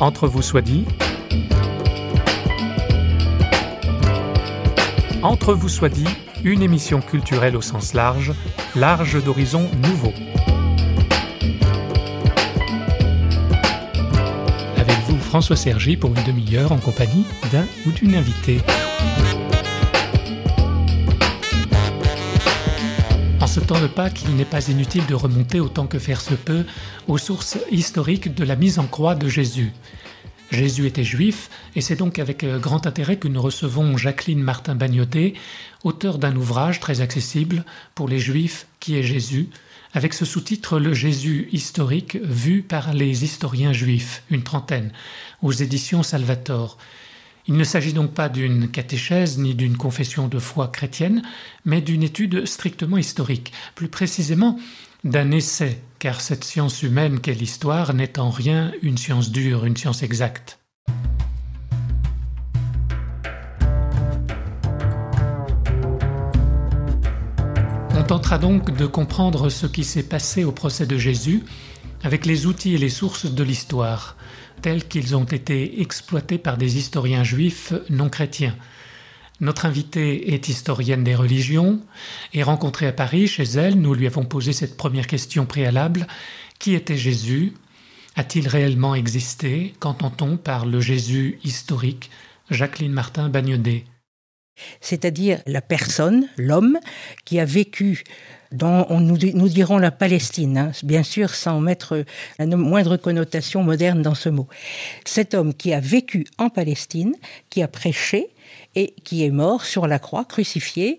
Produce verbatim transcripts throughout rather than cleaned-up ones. Entre vous soit dit. Entre vous soit dit, une émission culturelle au sens large, large d'horizons nouveaux. Avec vous, François Sergi, pour une demi-heure en compagnie d'un ou d'une invitée. En ce temps de Pâques, il n'est pas inutile de remonter autant que faire se peut aux sources historiques de la mise en croix de Jésus. Jésus était juif, et c'est donc avec grand intérêt que nous recevons Jacqueline Martin-Bagnoté, auteure d'un ouvrage très accessible pour les Juifs, qui est Jésus, avec ce sous-titre « Le Jésus historique vu par les historiens juifs », une trentaine, aux éditions Salvator. Il ne s'agit donc pas d'une catéchèse ni d'une confession de foi chrétienne, mais d'une étude strictement historique, plus précisément d'un essai, car cette science humaine qu'est l'histoire n'est en rien une science dure, une science exacte. On tentera donc de comprendre ce qui s'est passé au procès de Jésus avec les outils et les sources de l'histoire, tels qu'ils ont été exploités par des historiens juifs non chrétiens. Notre invitée est historienne des religions et rencontrée à Paris, chez elle, nous lui avons posé cette première question préalable. Qui était Jésus ? A-t-il réellement existé ? Qu'entend-on par le Jésus historique ? Jacqueline Martin-Bagnoté. C'est-à-dire la personne, l'homme, qui a vécu dans, on nous, nous dirons la Palestine, hein, bien sûr sans mettre la moindre connotation moderne dans ce mot. Cet homme qui a vécu en Palestine, qui a prêché, et qui est mort sur la croix, crucifié,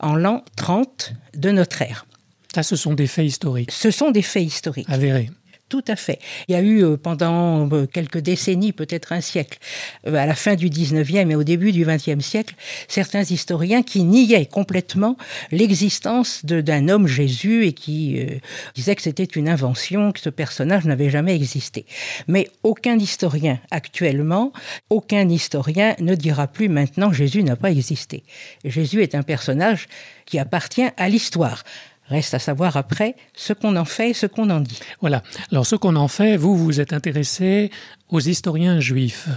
en l'an trente de notre ère. Ça, ce sont des faits historiques. Ce sont des faits historiques. Avérés. Tout à fait. Il y a eu euh, pendant euh, quelques décennies, peut-être un siècle, euh, à la fin du dix-neuvième et au début du vingtième siècle, certains historiens qui niaient complètement l'existence de, d'un homme Jésus et qui euh, disaient que c'était une invention, que ce personnage n'avait jamais existé. Mais aucun historien actuellement, aucun historien ne dira plus maintenant « Jésus n'a pas existé ». Jésus est un personnage qui appartient à l'histoire. Reste à savoir après ce qu'on en fait et ce qu'on en dit. Voilà. Alors ce qu'on en fait, vous, vous êtes intéressé aux historiens juifs.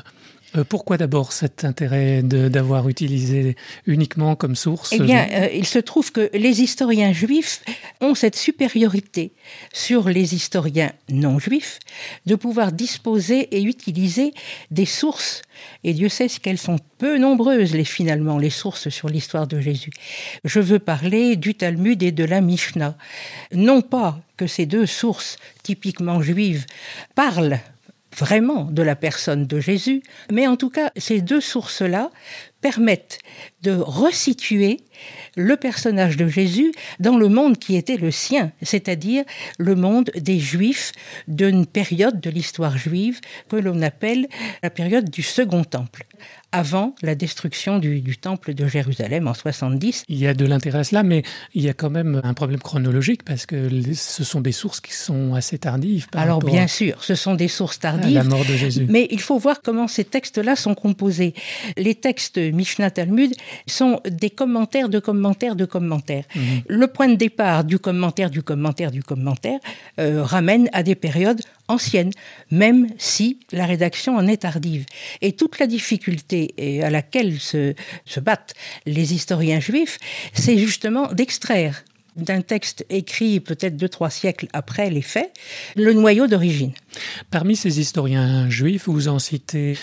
Euh, pourquoi d'abord cet intérêt de, d'avoir utilisé uniquement comme source ? Eh bien, euh, il se trouve que les historiens juifs ont cette supériorité sur les historiens non juifs de pouvoir disposer et utiliser des sources. Et Dieu sait qu'elles sont peu nombreuses, les, finalement, les sources sur l'histoire de Jésus. Je veux parler du Talmud et de la Mishnah. Non pas que ces deux sources typiquement juives parlent vraiment de la personne de Jésus, mais en tout cas, ces deux sources-là permettent de resituer le personnage de Jésus dans le monde qui était le sien, c'est-à-dire le monde des Juifs d'une période de l'histoire juive que l'on appelle la période du Second Temple, avant la destruction du, du Temple de Jérusalem en soixante-dix. Il y a de l'intérêt à cela, mais il y a quand même un problème chronologique parce que ce sont des sources qui sont assez tardives. Par Alors bien à... sûr, ce sont des sources tardives, à la mort de Jésus. Mais il faut voir comment ces textes-là sont composés. Les textes Mishnah Talmud sont des commentaires de commentaires de commentaires. Mmh. Le point de départ du commentaire du commentaire du commentaire euh, ramène à des périodes anciennes, même si la rédaction en est tardive. Et toute la difficulté à laquelle se, se battent les historiens juifs, c'est justement d'extraire d'un texte écrit peut-être deux, trois siècles après les faits, le noyau d'origine. Parmi ces historiens juifs, vous en citez...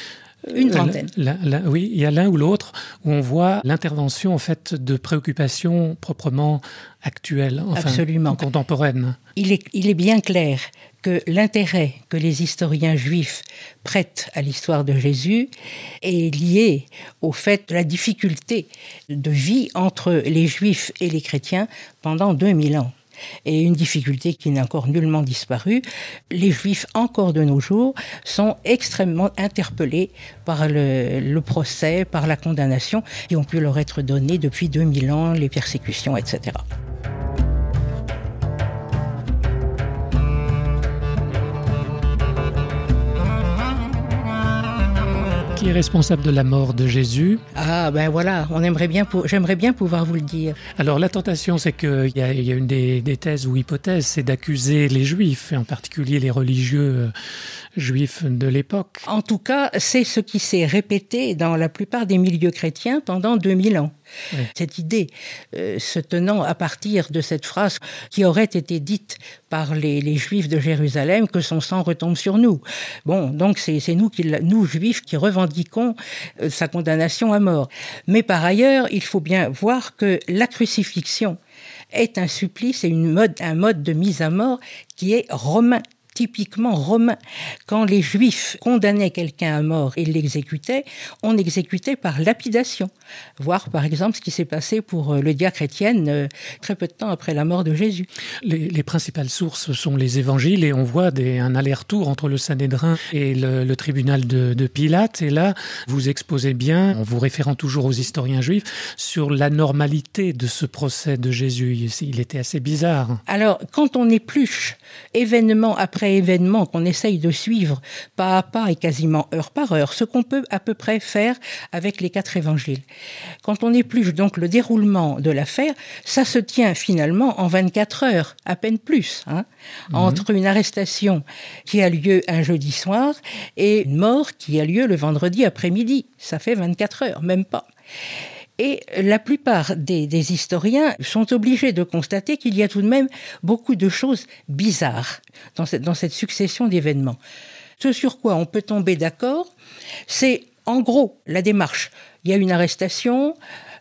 Une trentaine. La, la, la, oui, il y a l'un ou l'autre où on voit l'intervention en fait de préoccupations proprement actuelles, enfin Absolument. contemporaines. Il est, il est bien clair que l'intérêt que les historiens juifs prêtent à l'histoire de Jésus est lié au fait de la difficulté de vie entre les juifs et les chrétiens pendant deux mille ans. Et une difficulté qui n'a encore nullement disparu. Les Juifs, encore de nos jours, sont extrêmement interpellés par le, le procès, par la condamnation qui ont pu leur être donnée depuis deux mille ans, les persécutions, et cetera. qui est responsable de la mort de Jésus. Ah ben voilà, on aimerait bien, pour, j'aimerais bien pouvoir vous le dire. Alors la tentation, c'est qu'il y, y a une des, des thèses ou hypothèses, c'est d'accuser les Juifs, et en particulier les religieux juifs de l'époque. En tout cas, c'est ce qui s'est répété dans la plupart des milieux chrétiens pendant deux mille ans. Oui. Cette idée euh, se tenant à partir de cette phrase qui aurait été dite par les, les Juifs de Jérusalem, que son sang retombe sur nous. Bon, donc c'est, c'est nous, qui, nous Juifs qui revendiquons euh, sa condamnation à mort. Mais par ailleurs, il faut bien voir que la crucifixion est un supplice et une mode, un mode de mise à mort qui est romain. Typiquement romain. Quand les Juifs condamnaient quelqu'un à mort et l'exécutaient, on exécutait par lapidation. Voir par exemple ce qui s'est passé pour le diacre Étienne très peu de temps après la mort de Jésus. Les, les principales sources sont les évangiles et on voit des, un aller-retour entre le Sanhédrin et le, le tribunal de, de Pilate. Et là, vous exposez bien, en vous référant toujours aux historiens juifs, sur l'anormalité de ce procès de Jésus. Il était assez bizarre. Alors, quand on épluche événement après événement qu'on essaye de suivre pas à pas et quasiment heure par heure, ce qu'on peut à peu près faire avec les quatre évangiles. Quand on épluche donc le déroulement de l'affaire, ça se tient finalement en vingt-quatre heures, à peine plus, hein, mmh. entre une arrestation qui a lieu un jeudi soir et une mort qui a lieu le vendredi après-midi. Ça fait vingt-quatre heures, même pas. Et la plupart des, des historiens sont obligés de constater qu'il y a tout de même beaucoup de choses bizarres dans cette, dans cette succession d'événements. Ce sur quoi on peut tomber d'accord, c'est en gros la démarche. Il y a une arrestation,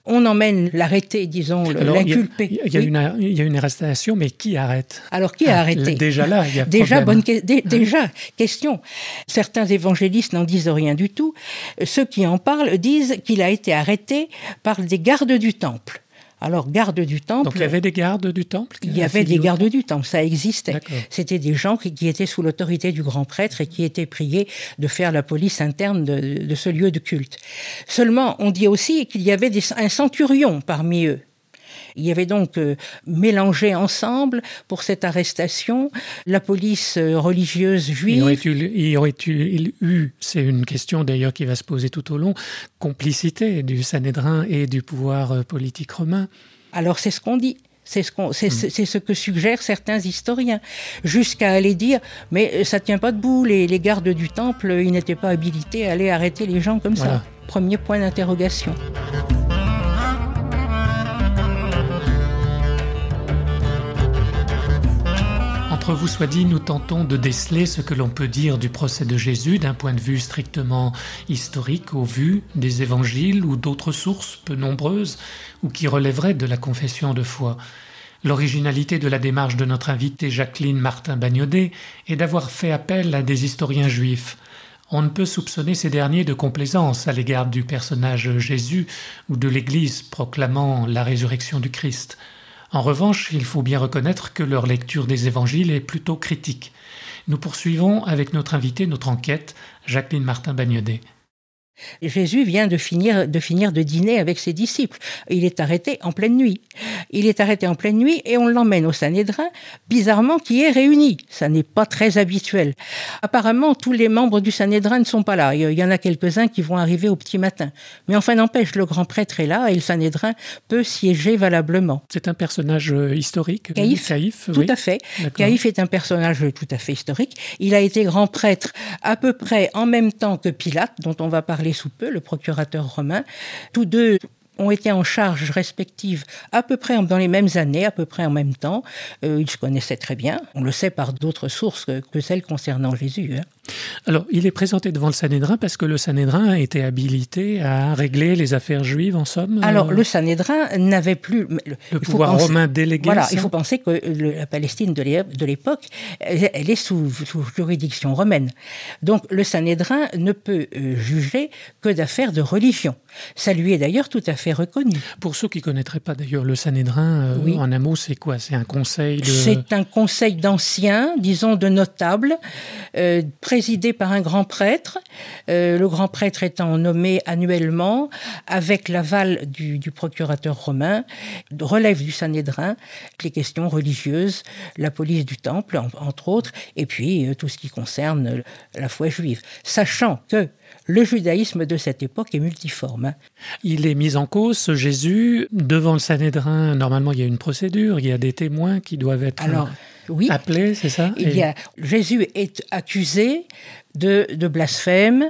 on emmène l'arrêté, disons, alors, l'inculpé. Il y a, il y a, une, il y a une arrestation, mais qui arrête ? Alors, qui a arrêté ? Déjà là, il y a déjà, bonne que, d- déjà, question. Certains évangélistes n'en disent rien du tout. Ceux qui en parlent disent qu'il a été arrêté par des gardes du temple. Alors, gardes du temple... Donc, il y avait des gardes du temple ? Il y avait des gardes du temple, ça existait. D'accord. C'était des gens qui, qui étaient sous l'autorité du grand prêtre et qui étaient priés de faire la police interne de, de ce lieu de culte. Seulement, on dit aussi qu'il y avait des, un centurion parmi eux. Il y avait donc euh, mélangé ensemble, pour cette arrestation, la police euh, religieuse juive. Il aurait eu, il aurait eu, il eu, c'est une question d'ailleurs qui va se poser tout au long, complicité du Sanhédrin et du pouvoir euh, politique romain. Alors c'est ce qu'on dit. C'est ce, qu'on, c'est, c'est ce que suggèrent certains historiens, jusqu'à aller dire « mais ça ne tient pas debout, les, les gardes du temple, ils n'étaient pas habilités à aller arrêter les gens comme voilà. ça ». Premier point d'interrogation. Entre vous soit dit, nous tentons de déceler ce que l'on peut dire du procès de Jésus d'un point de vue strictement historique au vu des évangiles ou d'autres sources peu nombreuses ou qui relèveraient de la confession de foi. L'originalité de la démarche de notre invitée Jacqueline Martin-Bagnoté est d'avoir fait appel à des historiens juifs. On ne peut soupçonner ces derniers de complaisance à l'égard du personnage Jésus ou de l'Église proclamant la résurrection du Christ. En revanche, il faut bien reconnaître que leur lecture des évangiles est plutôt critique. Nous poursuivons avec notre invitée, notre enquête, Jacqueline Martin-Bagnoté. Jésus vient de finir, de finir de dîner avec ses disciples. Il est arrêté en pleine nuit. Il est arrêté en pleine nuit et on l'emmène au Sanhédrin, bizarrement, qui est réuni. Ça n'est pas très habituel. Apparemment, tous les membres du Sanhédrin ne sont pas là. Il y en a quelques-uns qui vont arriver au petit matin. Mais enfin, n'empêche, le grand prêtre est là et le Sanhédrin peut siéger valablement. C'est un personnage historique, Caïphe, Caïphe tout oui. à fait. D'accord. Caïphe est un personnage tout à fait historique. Il a été grand prêtre à peu près en même temps que Pilate, dont on va parler sous peu, le procurateur romain. Tous deux ont été en charge respectives à peu près dans les mêmes années, à peu près en même temps. Euh, ils se connaissaient très bien. On le sait par d'autres sources que, que celles concernant Jésus. Hein. Alors, il est présenté devant le Sanhédrin parce que le Sanhédrin était habilité à régler les affaires juives, en somme. Alors, euh... le Sanhédrin n'avait plus... Le, le pouvoir penser, romain délégué. Voilà, il faut penser que le, la Palestine de l'époque, elle est sous, sous juridiction romaine. Donc, le Sanhédrin ne peut juger que d'affaires de religion. Ça lui est d'ailleurs tout à fait reconnu. Pour ceux qui ne connaîtraient pas d'ailleurs le Sanhédrin, euh, oui. en un mot, c'est quoi ? C'est un conseil de... C'est un conseil d'anciens, disons de notables, euh, présents présidé par un grand prêtre, euh, le grand prêtre étant nommé annuellement avec l'aval du, du procurateur romain, relève du Sanhédrin, les questions religieuses, la police du temple, en, entre autres, et puis euh, tout ce qui concerne la foi juive, sachant que le judaïsme de cette époque est multiforme. Il est mis en cause, ce Jésus, devant le Sanhédrin. Normalement, il y a une procédure, il y a des témoins qui doivent être Alors, oui, appelés, c'est ça ? Il y a, Jésus est accusé de, de blasphème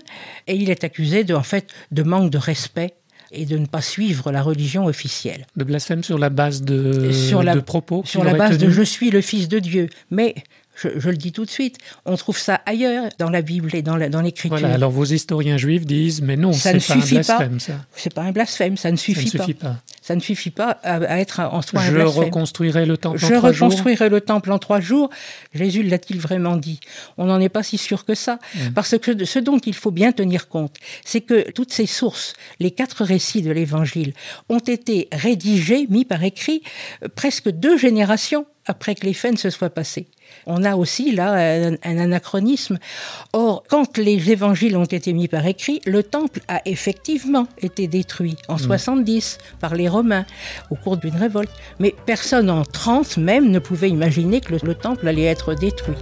et il est accusé de, en fait, de manque de respect et de ne pas suivre la religion officielle. De blasphème sur la base de, sur la, de propos Sur la base tenu. de « je suis le fils de Dieu ». Mais... Je, je le dis tout de suite, on trouve ça ailleurs, dans la Bible et dans, la, dans l'Écriture. Voilà, alors vos historiens juifs disent, mais non, ça c'est ne pas suffit un blasphème, pas. ça. C'est pas un blasphème, ça ne suffit, ça ne pas. suffit pas. Ça ne suffit pas à, à être en soi un blasphème. « Je reconstruirai le temple en trois jours. »« Je reconstruirai le temple en trois jours. » Jésus l'a-t-il vraiment dit ? On n'en est pas si sûr que ça. Mmh. Parce que ce dont il faut bien tenir compte, c'est que toutes ces sources, les quatre récits de l'Évangile, ont été rédigés, mis par écrit, presque deux générations après que les faits ne se soient passés. On a aussi là un, un anachronisme. Or, quand les évangiles ont été mis par écrit, le temple a effectivement été détruit en mmh. soixante-dix par les Romains au cours d'une révolte. Mais personne en trente même ne pouvait imaginer que le, le temple allait être détruit.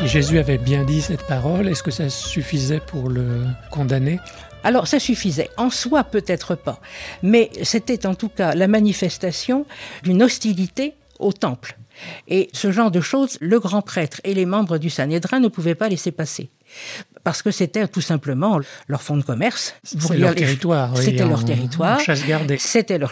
Si Jésus avait bien dit cette parole, est-ce que ça suffisait pour le condamner ? Alors, ça suffisait. En soi, peut-être pas. Mais c'était en tout cas la manifestation d'une hostilité au temple. Et ce genre de choses, le grand prêtre et les membres du Sanhédrin ne pouvaient pas laisser passer. Parce que c'était tout simplement leur fonds de commerce. C'était leur territoire. C'était leur territoire. C'était leur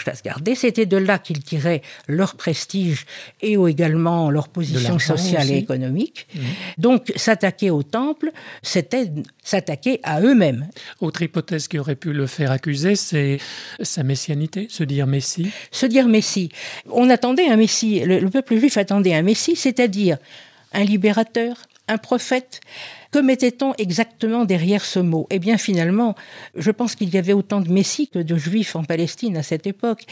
chasse gardée. C'était de là qu'ils tiraient leur prestige et également leur position sociale et économique. Mmh. Donc, s'attaquer au temple, c'était s'attaquer à eux-mêmes. Autre hypothèse qui aurait pu le faire accuser, c'est sa messianité, se dire messie. Se dire messie. On attendait un messie. Le, le peuple juif attendait un messie, c'est-à-dire un libérateur, un prophète. Que mettait-on exactement derrière ce mot ? Eh bien, finalement, je pense qu'il y avait autant de messies que de juifs en Palestine à cette époque.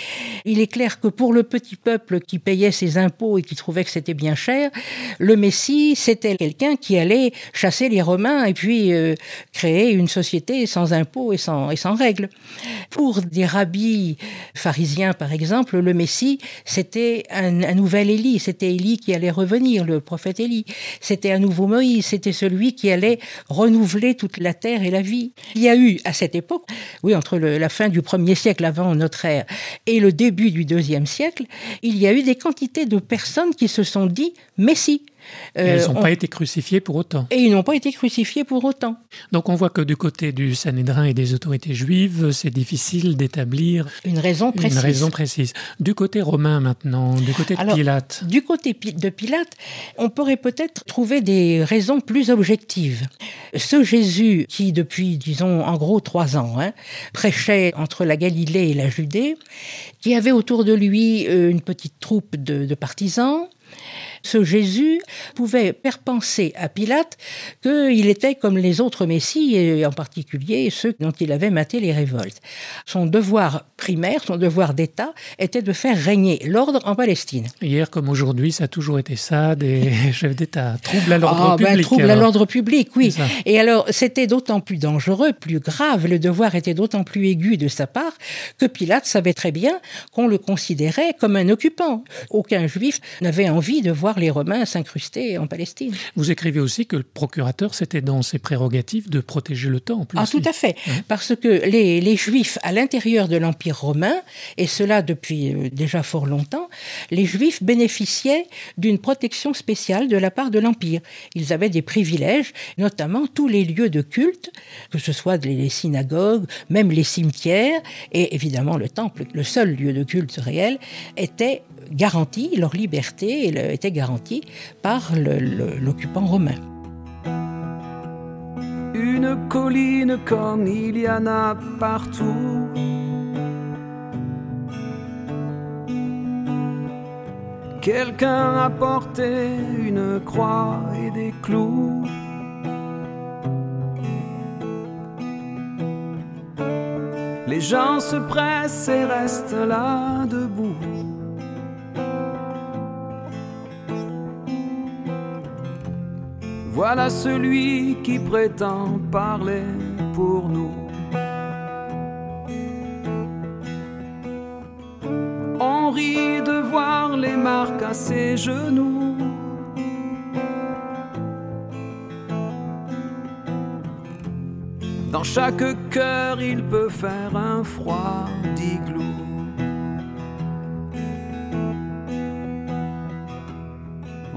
Il est clair que pour le petit peuple qui payait ses impôts et qui trouvait que c'était bien cher, le messie, c'était quelqu'un qui allait chasser les Romains et puis euh, créer une société sans impôts et sans, et sans règles. Pour des rabbis pharisiens, par exemple, le messie, c'était un, un nouvel Élie. C'était Élie qui allait revenir, le prophète Élie. C'était un nouveau Moïse, c'était celui qui allait renouveler toute la terre et la vie. Il y a eu, à cette époque, oui, entre le, la fin du premier siècle avant notre ère et le début du deuxième siècle, il y a eu des quantités de personnes qui se sont dit « Messie ». Et euh, elles n'ont on... pas été crucifiées pour autant. Et ils n'ont pas été crucifiés pour autant. Donc on voit que du côté du Sanhédrin et des autorités juives, c'est difficile d'établir une raison précise. Une raison précise. Du côté romain maintenant, du côté de Alors, Pilate. Du côté de Pilate, on pourrait peut-être trouver des raisons plus objectives. Ce Jésus qui, depuis, disons, en gros trois ans, hein, prêchait entre la Galilée et la Judée, qui avait autour de lui une petite troupe de, de partisans, ce Jésus pouvait faire penser à Pilate qu'il était comme les autres messies, et en particulier ceux dont il avait maté les révoltes. Son devoir primaire, son devoir d'État, était de faire régner l'ordre en Palestine. Hier comme aujourd'hui, ça a toujours été ça, des chefs d'État. Trouble à l'ordre oh, public. Ben, trouble alors. à l'ordre public, oui. Et alors, c'était d'autant plus dangereux, plus grave, le devoir était d'autant plus aigu de sa part, que Pilate savait très bien qu'on le considérait comme un occupant. Aucun juif n'avait envie de voir les Romains s'incruster en Palestine. Vous écrivez aussi que le procurateur, c'était dans ses prérogatives de protéger le temple. Ah, tout à fait, mmh. parce que les, les Juifs, à l'intérieur de l'Empire romain, et cela depuis déjà fort longtemps, les Juifs bénéficiaient d'une protection spéciale de la part de l'Empire. Ils avaient des privilèges, notamment tous les lieux de culte, que ce soit les synagogues, même les cimetières, et évidemment le temple, le seul lieu de culte réel, était garanti, leur liberté était garantie. garantie par le, le, l'occupant romain. Une colline comme il y en a partout. Quelqu'un a porté une croix et des clous. Les gens se pressent et restent là debout. Voilà celui qui prétend parler pour nous. On rit de voir les marques à ses genoux. Dans chaque cœur, il peut faire un froid d'igloo.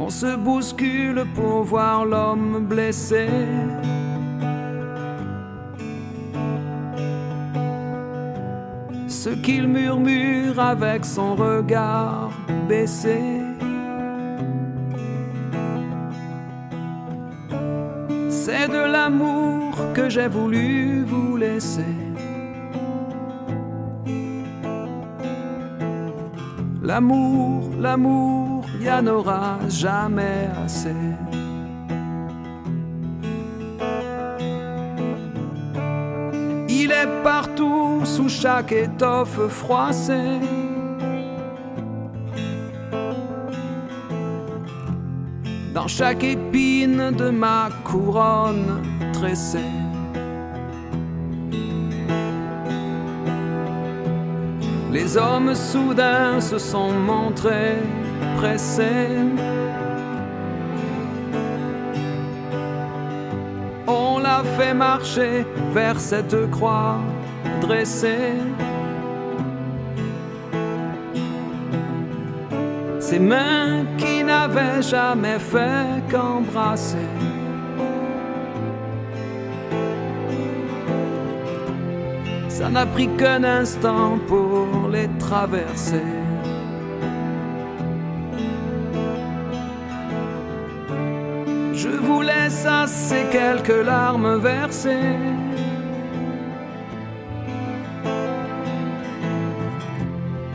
On se bouscule pour voir l'homme blessé. Ce qu'il murmure avec son regard baissé. C'est de l'amour que j'ai voulu vous laisser. L'amour, l'amour, il n'y en aura jamais assez. Il est partout sous chaque étoffe froissée. Dans chaque épine de ma couronne tressée. Les hommes soudains se sont montrés pressés. On l'a fait marcher vers cette croix dressée. Ses mains qui n'avaient jamais fait qu'embrasser. Ça n'a pris qu'un instant pour les traverser. Je vous laisse à ces quelques larmes versées.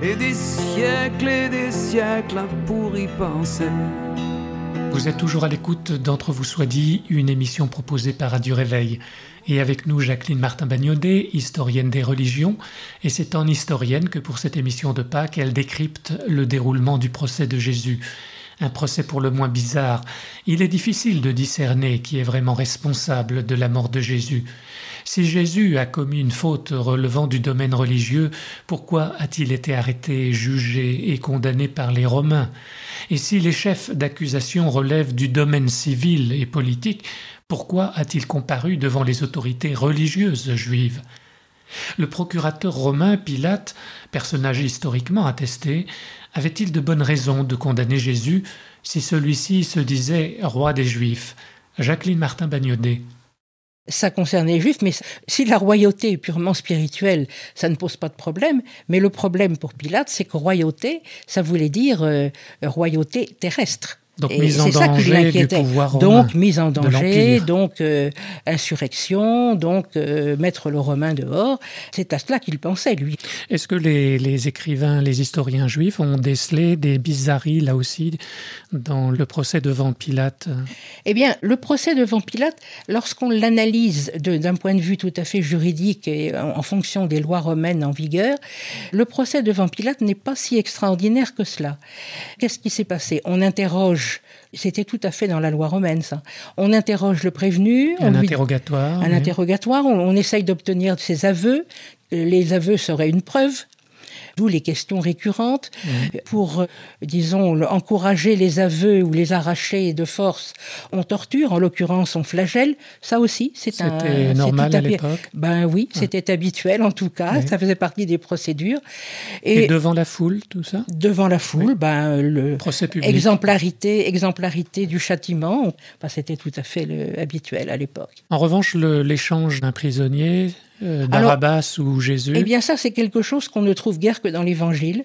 Et des siècles et des siècles pour y penser. Vous êtes toujours à l'écoute d'Entre vous soit dit, une émission proposée par Radio Réveil. Et avec nous Jacqueline Martin-Bagnoté, historienne des religions. Et c'est en historienne que pour cette émission de Pâques, elle décrypte le déroulement du procès de Jésus. Un procès pour le moins bizarre. Il est difficile de discerner qui est vraiment responsable de la mort de Jésus. Si Jésus a commis une faute relevant du domaine religieux, pourquoi a-t-il été arrêté, jugé et condamné par les Romains ? Et si les chefs d'accusation relèvent du domaine civil et politique, pourquoi a-t-il comparu devant les autorités religieuses juives ? Le procurateur romain Pilate, personnage historiquement attesté, avait-il de bonnes raisons de condamner Jésus si celui-ci se disait « roi des Juifs » ? Jacqueline Martin-Bagnoté. Ça concerne les Juifs, mais si la royauté est purement spirituelle, ça ne pose pas de problème. Mais le problème pour Pilate, c'est que royauté, ça voulait dire euh, royauté terrestre. Donc mise en danger du pouvoir romain. Donc mise en danger, donc euh, insurrection, donc euh, mettre le romain dehors. C'est à cela qu'il pensait, lui. Est-ce que les, les écrivains, les historiens juifs ont décelé des bizarreries, là aussi, dans le procès devant Pilate ? Eh bien, le procès devant Pilate, lorsqu'on l'analyse de, d'un point de vue tout à fait juridique et en, en fonction des lois romaines en vigueur, le procès devant Pilate n'est pas si extraordinaire que cela. Qu'est-ce qui s'est passé ? On interroge. C'était tout à fait dans la loi romaine, ça. On interroge le prévenu. Un on lui... interrogatoire. Un oui. interrogatoire. On, on essaye d'obtenir ses aveux. Les aveux seraient une preuve. D'où les questions récurrentes. Mmh. Pour, euh, disons, encourager les aveux ou les arracher de force, on torture, en l'occurrence, on flagelle. Ça aussi, c'est c'était un... C'était normal à l'époque ? Ben oui, c'était ah. habituel, en tout cas. Oui. Ça faisait partie des procédures. Et, Et devant la foule, tout ça ? Devant la foule, oui. ben... Le procès public. Exemplarité, exemplarité du châtiment. Ben, c'était tout à fait le, habituel à l'époque. En revanche, le, l'échange d'un prisonnier... Euh, Barabbas Alors, ou Jésus ? Eh bien ça, c'est quelque chose qu'on ne trouve guère que dans l'Évangile.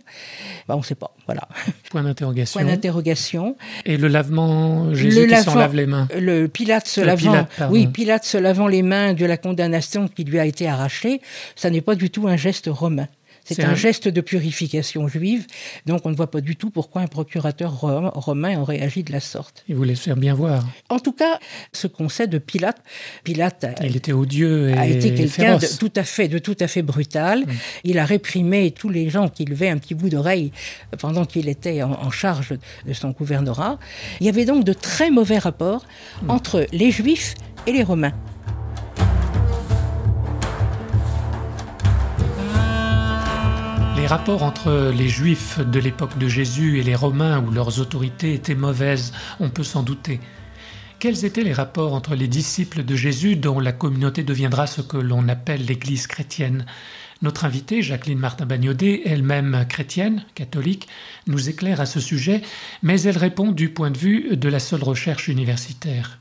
Ben, on ne sait pas, voilà. Point d'interrogation. Point d'interrogation. Et le lavement, Jésus le qui lavant, s'en lave les mains. Le Pilate se le lavant, Pilate, oui, Pilate se lavant les mains de la condamnation qui lui a été arrachée, ça n'est pas du tout un geste romain. C'est, c'est un, un geste de purification juive, donc on ne voit pas du tout pourquoi un procurateur romain en réagit de la sorte. Il voulait se faire bien voir. En tout cas, ce qu'on sait de Pilate, Pilate a, il était odieux et a été quelqu'un de tout, à fait, de tout à fait brutal. Mmh. Il a réprimé tous les gens qui levaient un petit bout d'oreille pendant qu'il était en, en charge de son gouvernorat. Il y avait donc de très mauvais rapports mmh. entre les Juifs et les Romains. Les rapports entre les Juifs de l'époque de Jésus et les Romains où leurs autorités étaient mauvaises, on peut s'en douter. Quels étaient les rapports entre les disciples de Jésus dont la communauté deviendra ce que l'on appelle l'Église chrétienne ? Notre invitée, Jacqueline Martin-Bagnoté, elle-même chrétienne, catholique, nous éclaire à ce sujet, mais elle répond du point de vue de la seule recherche universitaire.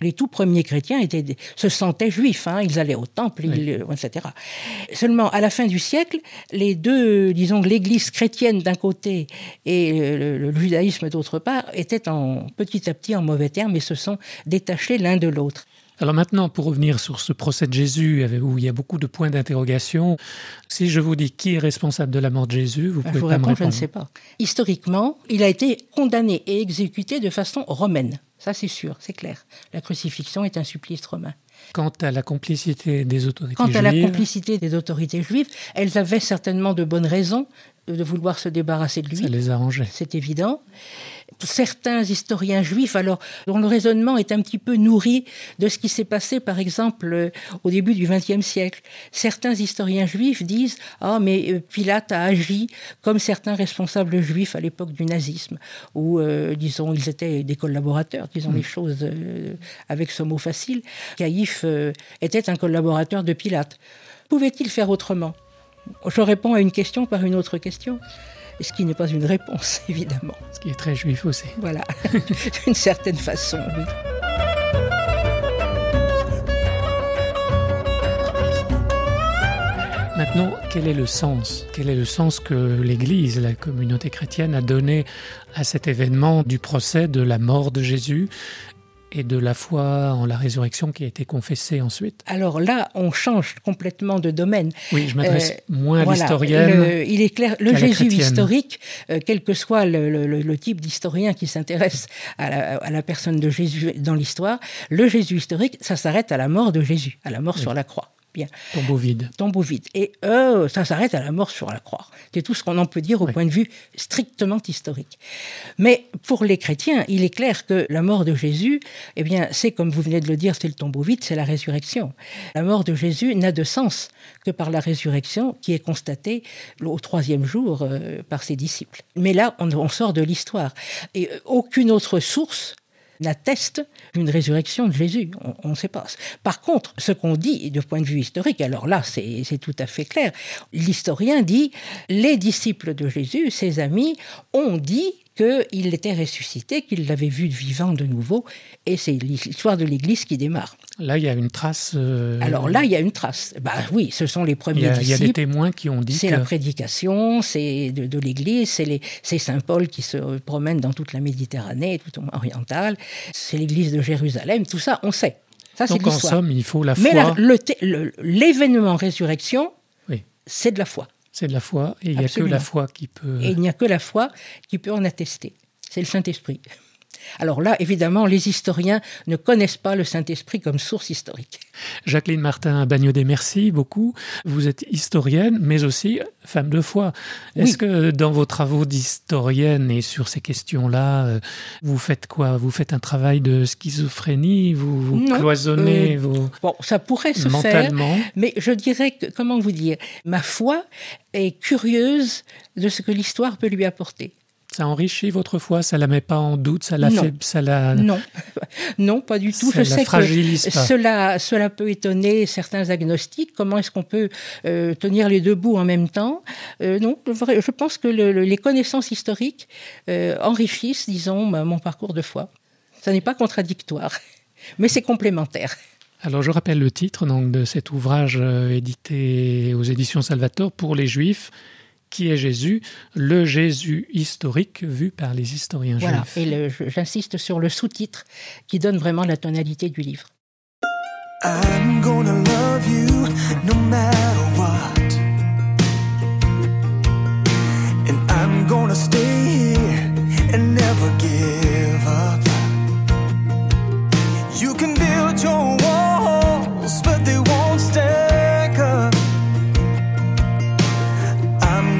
Les tout premiers chrétiens étaient, se sentaient juifs, hein, ils allaient au temple, oui. ils, et cetera. Seulement, à la fin du siècle, les deux, disons, l'Église chrétienne d'un côté et le, le judaïsme d'autre part, étaient en, petit à petit en mauvais termes et se sont détachés l'un de l'autre. Alors maintenant, pour revenir sur ce procès de Jésus, où il y a beaucoup de points d'interrogation, si je vous dis qui est responsable de la mort de Jésus, vous ben, pouvez vous pas répondre, me répondre. Je ne sais pas. Historiquement, il a été condamné et exécuté de façon romaine. Ça, c'est sûr, c'est clair. La crucifixion est un supplice romain. Quant à la complicité des autorités Quant juives... Quant à la complicité des autorités juives, elles avaient certainement de bonnes raisons de vouloir se débarrasser de lui. Ça les arrangeait. C'est évident. Certains historiens juifs, alors, dont le raisonnement est un petit peu nourri de ce qui s'est passé, par exemple, au début du vingtième siècle. Certains historiens juifs disent « Ah, mais Pilate a agi comme certains responsables juifs à l'époque du nazisme », ou, euh, disons, ils étaient des collaborateurs, disons mmh. les choses euh, avec ce mot facile. Caïphe euh, était un collaborateur de Pilate. Pouvait-il faire autrement ? Je réponds à une question par une autre question. Ce qui n'est pas une réponse, évidemment. Ce qui est très juif aussi. Voilà, d'une certaine façon, oui. Maintenant, quel est le sens ? Quel est le sens que l'Église, la communauté chrétienne, a donné à cet événement du procès de la mort de Jésus ? Et de la foi en la résurrection qui a été confessée ensuite. Alors là, on change complètement de domaine. Oui, je m'adresse euh, moins à voilà, l'historienne. Le, il est clair, le Jésus historique, euh, quel que soit le, le, le type d'historien qui s'intéresse à la, à la personne de Jésus dans l'histoire, le Jésus historique, ça s'arrête à la mort de Jésus, à la mort oui. sur la croix. Bien. Tombeau vide. Tombeau vide. Et eux, ça s'arrête à la mort sur la croix. C'est tout ce qu'on en peut dire au oui. point de vue strictement historique. Mais pour les chrétiens, il est clair que la mort de Jésus, eh bien, c'est comme vous venez de le dire, c'est le tombeau vide, c'est la résurrection. La mort de Jésus n'a de sens que par la résurrection qui est constatée au troisième jour euh, par ses disciples. Mais là, on, on sort de l'histoire. Et aucune autre source n'atteste d'une résurrection de Jésus. On ne sait pas. Par contre, ce qu'on dit de point de vue historique, alors là, c'est, c'est tout à fait clair. L'historien dit, les disciples de Jésus, ses amis, ont dit qu'il était ressuscité, qu'il l'avait vu vivant de nouveau, et c'est l'histoire de l'Église qui démarre. Là, il y a une trace... Euh... Alors là, il y a une trace. Bah oui, ce sont les premiers il a, disciples. Il y a des témoins qui ont dit c'est que... C'est la prédication, c'est de, de l'Église, c'est, les, c'est Saint Paul qui se promène dans toute la Méditerranée, tout au moins orientale, c'est l'Église de Jérusalem, tout ça, on sait. Ça, donc c'est l'histoire. En somme, il faut la foi... Mais la, le, le, l'événement résurrection, oui. c'est de la foi. C'est de la foi, et il n'y a que la foi qui peut... Et il n'y a que la foi qui peut en attester. C'est le Saint-Esprit. Alors là, évidemment, les historiens ne connaissent pas le Saint-Esprit comme source historique. Jacqueline Martin-Bagnoté, merci beaucoup. Vous êtes historienne, mais aussi femme de foi. Est-ce oui. que dans vos travaux d'historienne et sur ces questions-là, vous faites quoi ? Vous faites un travail de schizophrénie ? Vous, vous non, cloisonnez euh, vos... Bon, ça pourrait se faire, mais je dirais que, comment vous dire, ma foi est curieuse de ce que l'histoire peut lui apporter. Ça enrichit votre foi, ça la met pas en doute, ça la non. fait, ça la non, non, pas du tout. Ça Je sais que pas. cela, cela peut étonner certains agnostiques. Comment est-ce qu'on peut euh, tenir les deux bouts en même temps ? euh, Non, je pense que le, le, les connaissances historiques euh, enrichissent, disons, mon parcours de foi. Ça n'est pas contradictoire, mais c'est complémentaire. Alors, je rappelle le titre donc de cet ouvrage euh, édité aux éditions Salvator pour les Juifs. Qui est Jésus ? Le Jésus historique vu par les historiens voilà, juifs. Voilà, et le, j'insiste sur le sous-titre qui donne vraiment la tonalité du livre. I'm gonna love you no matter what.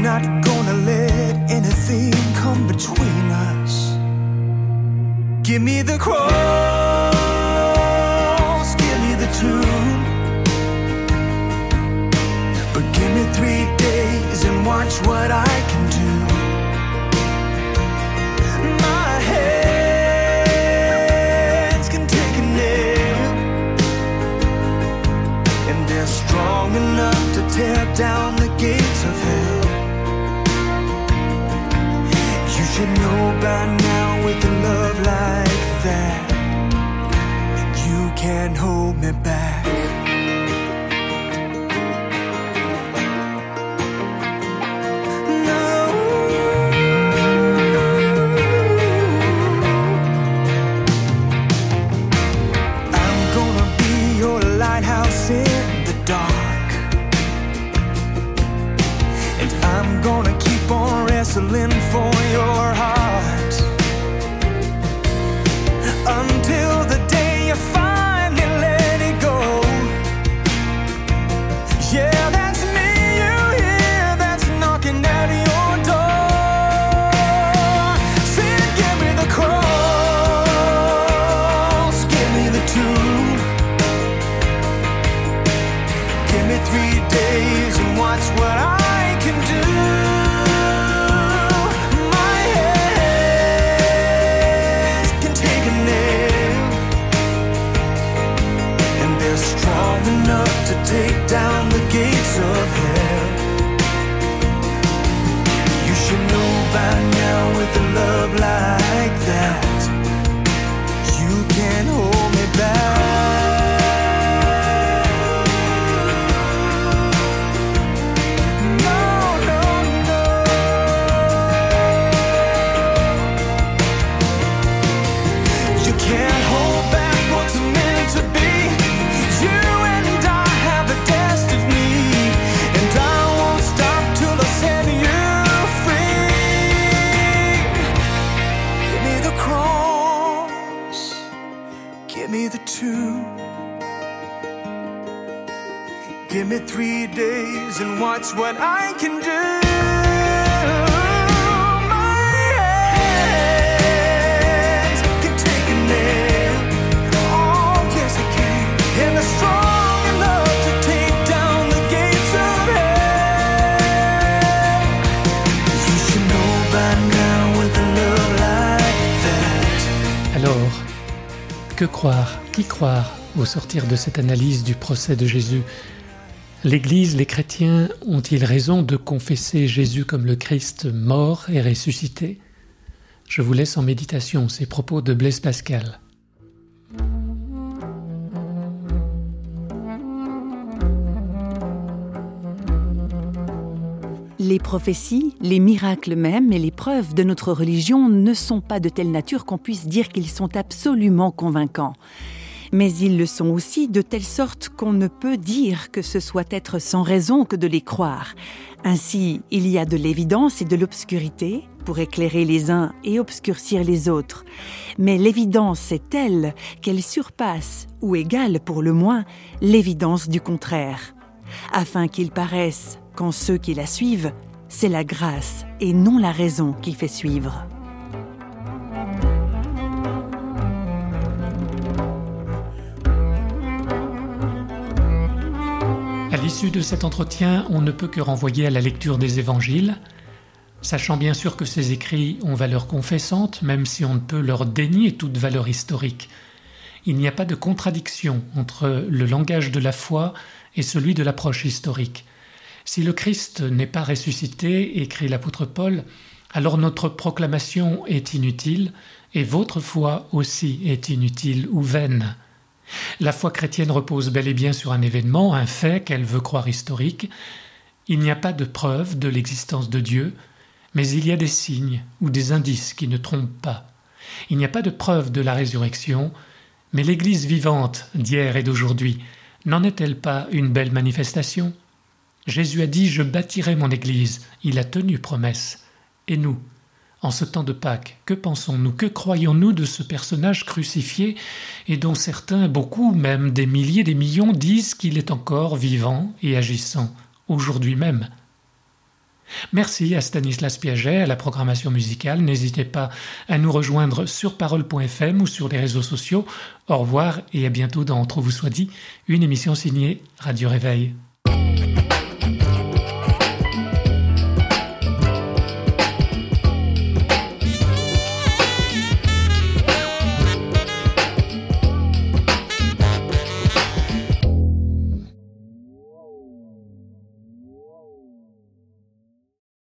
not gonna let anything come between us. Give me the cross, give me the tomb, but give me three days and watch what I can do. My hands can take a nail, and they're strong enough to tear down the gates of hell. You should know by now, with a love like that, you can't hold me back. No, I'm gonna be your lighthouse in the dark, and I'm gonna keep on wrestling for your heart until the day you finally let it go. Yeah, that's me you hear, that's knocking at your door. Said, give me the cross, give me the tomb, give me three days and watch what I can do. Enough to take down the gates of hell. You should know by now, with a love like that, you can't hold me back. No, no, no, you can't hold back what's meant to be. You give me three days and watch what I can do. My hands can take a nail, oh yes it can, and they're strong enough to take down the gates of hell. You should know by now, with a love like that. Alors, que croire, qui croire au sortir de cette analyse du procès de Jésus? L'Église, les chrétiens, ont-ils raison de confesser Jésus comme le Christ mort et ressuscité? Je vous laisse en méditation ces propos de Blaise Pascal. Les prophéties, les miracles même et les preuves de notre religion ne sont pas de telle nature qu'on puisse dire qu'ils sont absolument convaincants. Mais ils le sont aussi de telle sorte qu'on ne peut dire que ce soit être sans raison que de les croire. Ainsi, il y a de l'évidence et de l'obscurité, pour éclairer les uns et obscurcir les autres. Mais l'évidence est telle qu'elle surpasse, ou égale pour le moins, l'évidence du contraire, afin qu'il paraisse qu'en ceux qui la suivent, c'est la grâce et non la raison qui fait suivre. À l'issue de cet entretien, on ne peut que renvoyer à la lecture des évangiles, sachant bien sûr que ces écrits ont valeur confessante, même si on ne peut leur dénier toute valeur historique. Il n'y a pas de contradiction entre le langage de la foi et celui de l'approche historique. Si le Christ n'est pas ressuscité, écrit l'apôtre Paul, alors notre proclamation est inutile et votre foi aussi est inutile ou vaine. La foi chrétienne repose bel et bien sur un événement, un fait qu'elle veut croire historique. Il n'y a pas de preuve de l'existence de Dieu, mais il y a des signes ou des indices qui ne trompent pas. Il n'y a pas de preuve de la résurrection, mais l'Église vivante d'hier et d'aujourd'hui, n'en est-elle pas une belle manifestation? Jésus a dit « Je bâtirai mon Église ». Il a tenu promesse. Et nous ? En ce temps de Pâques, que pensons-nous, que croyons-nous de ce personnage crucifié et dont certains, beaucoup même, des milliers, des millions, disent qu'il est encore vivant et agissant, aujourd'hui même? Merci à Stanislas Piaget, à la programmation musicale. N'hésitez pas à nous rejoindre sur parole point f m ou sur les réseaux sociaux. Au revoir et à bientôt dans Entre vous soit dit, une émission signée Radio Réveil.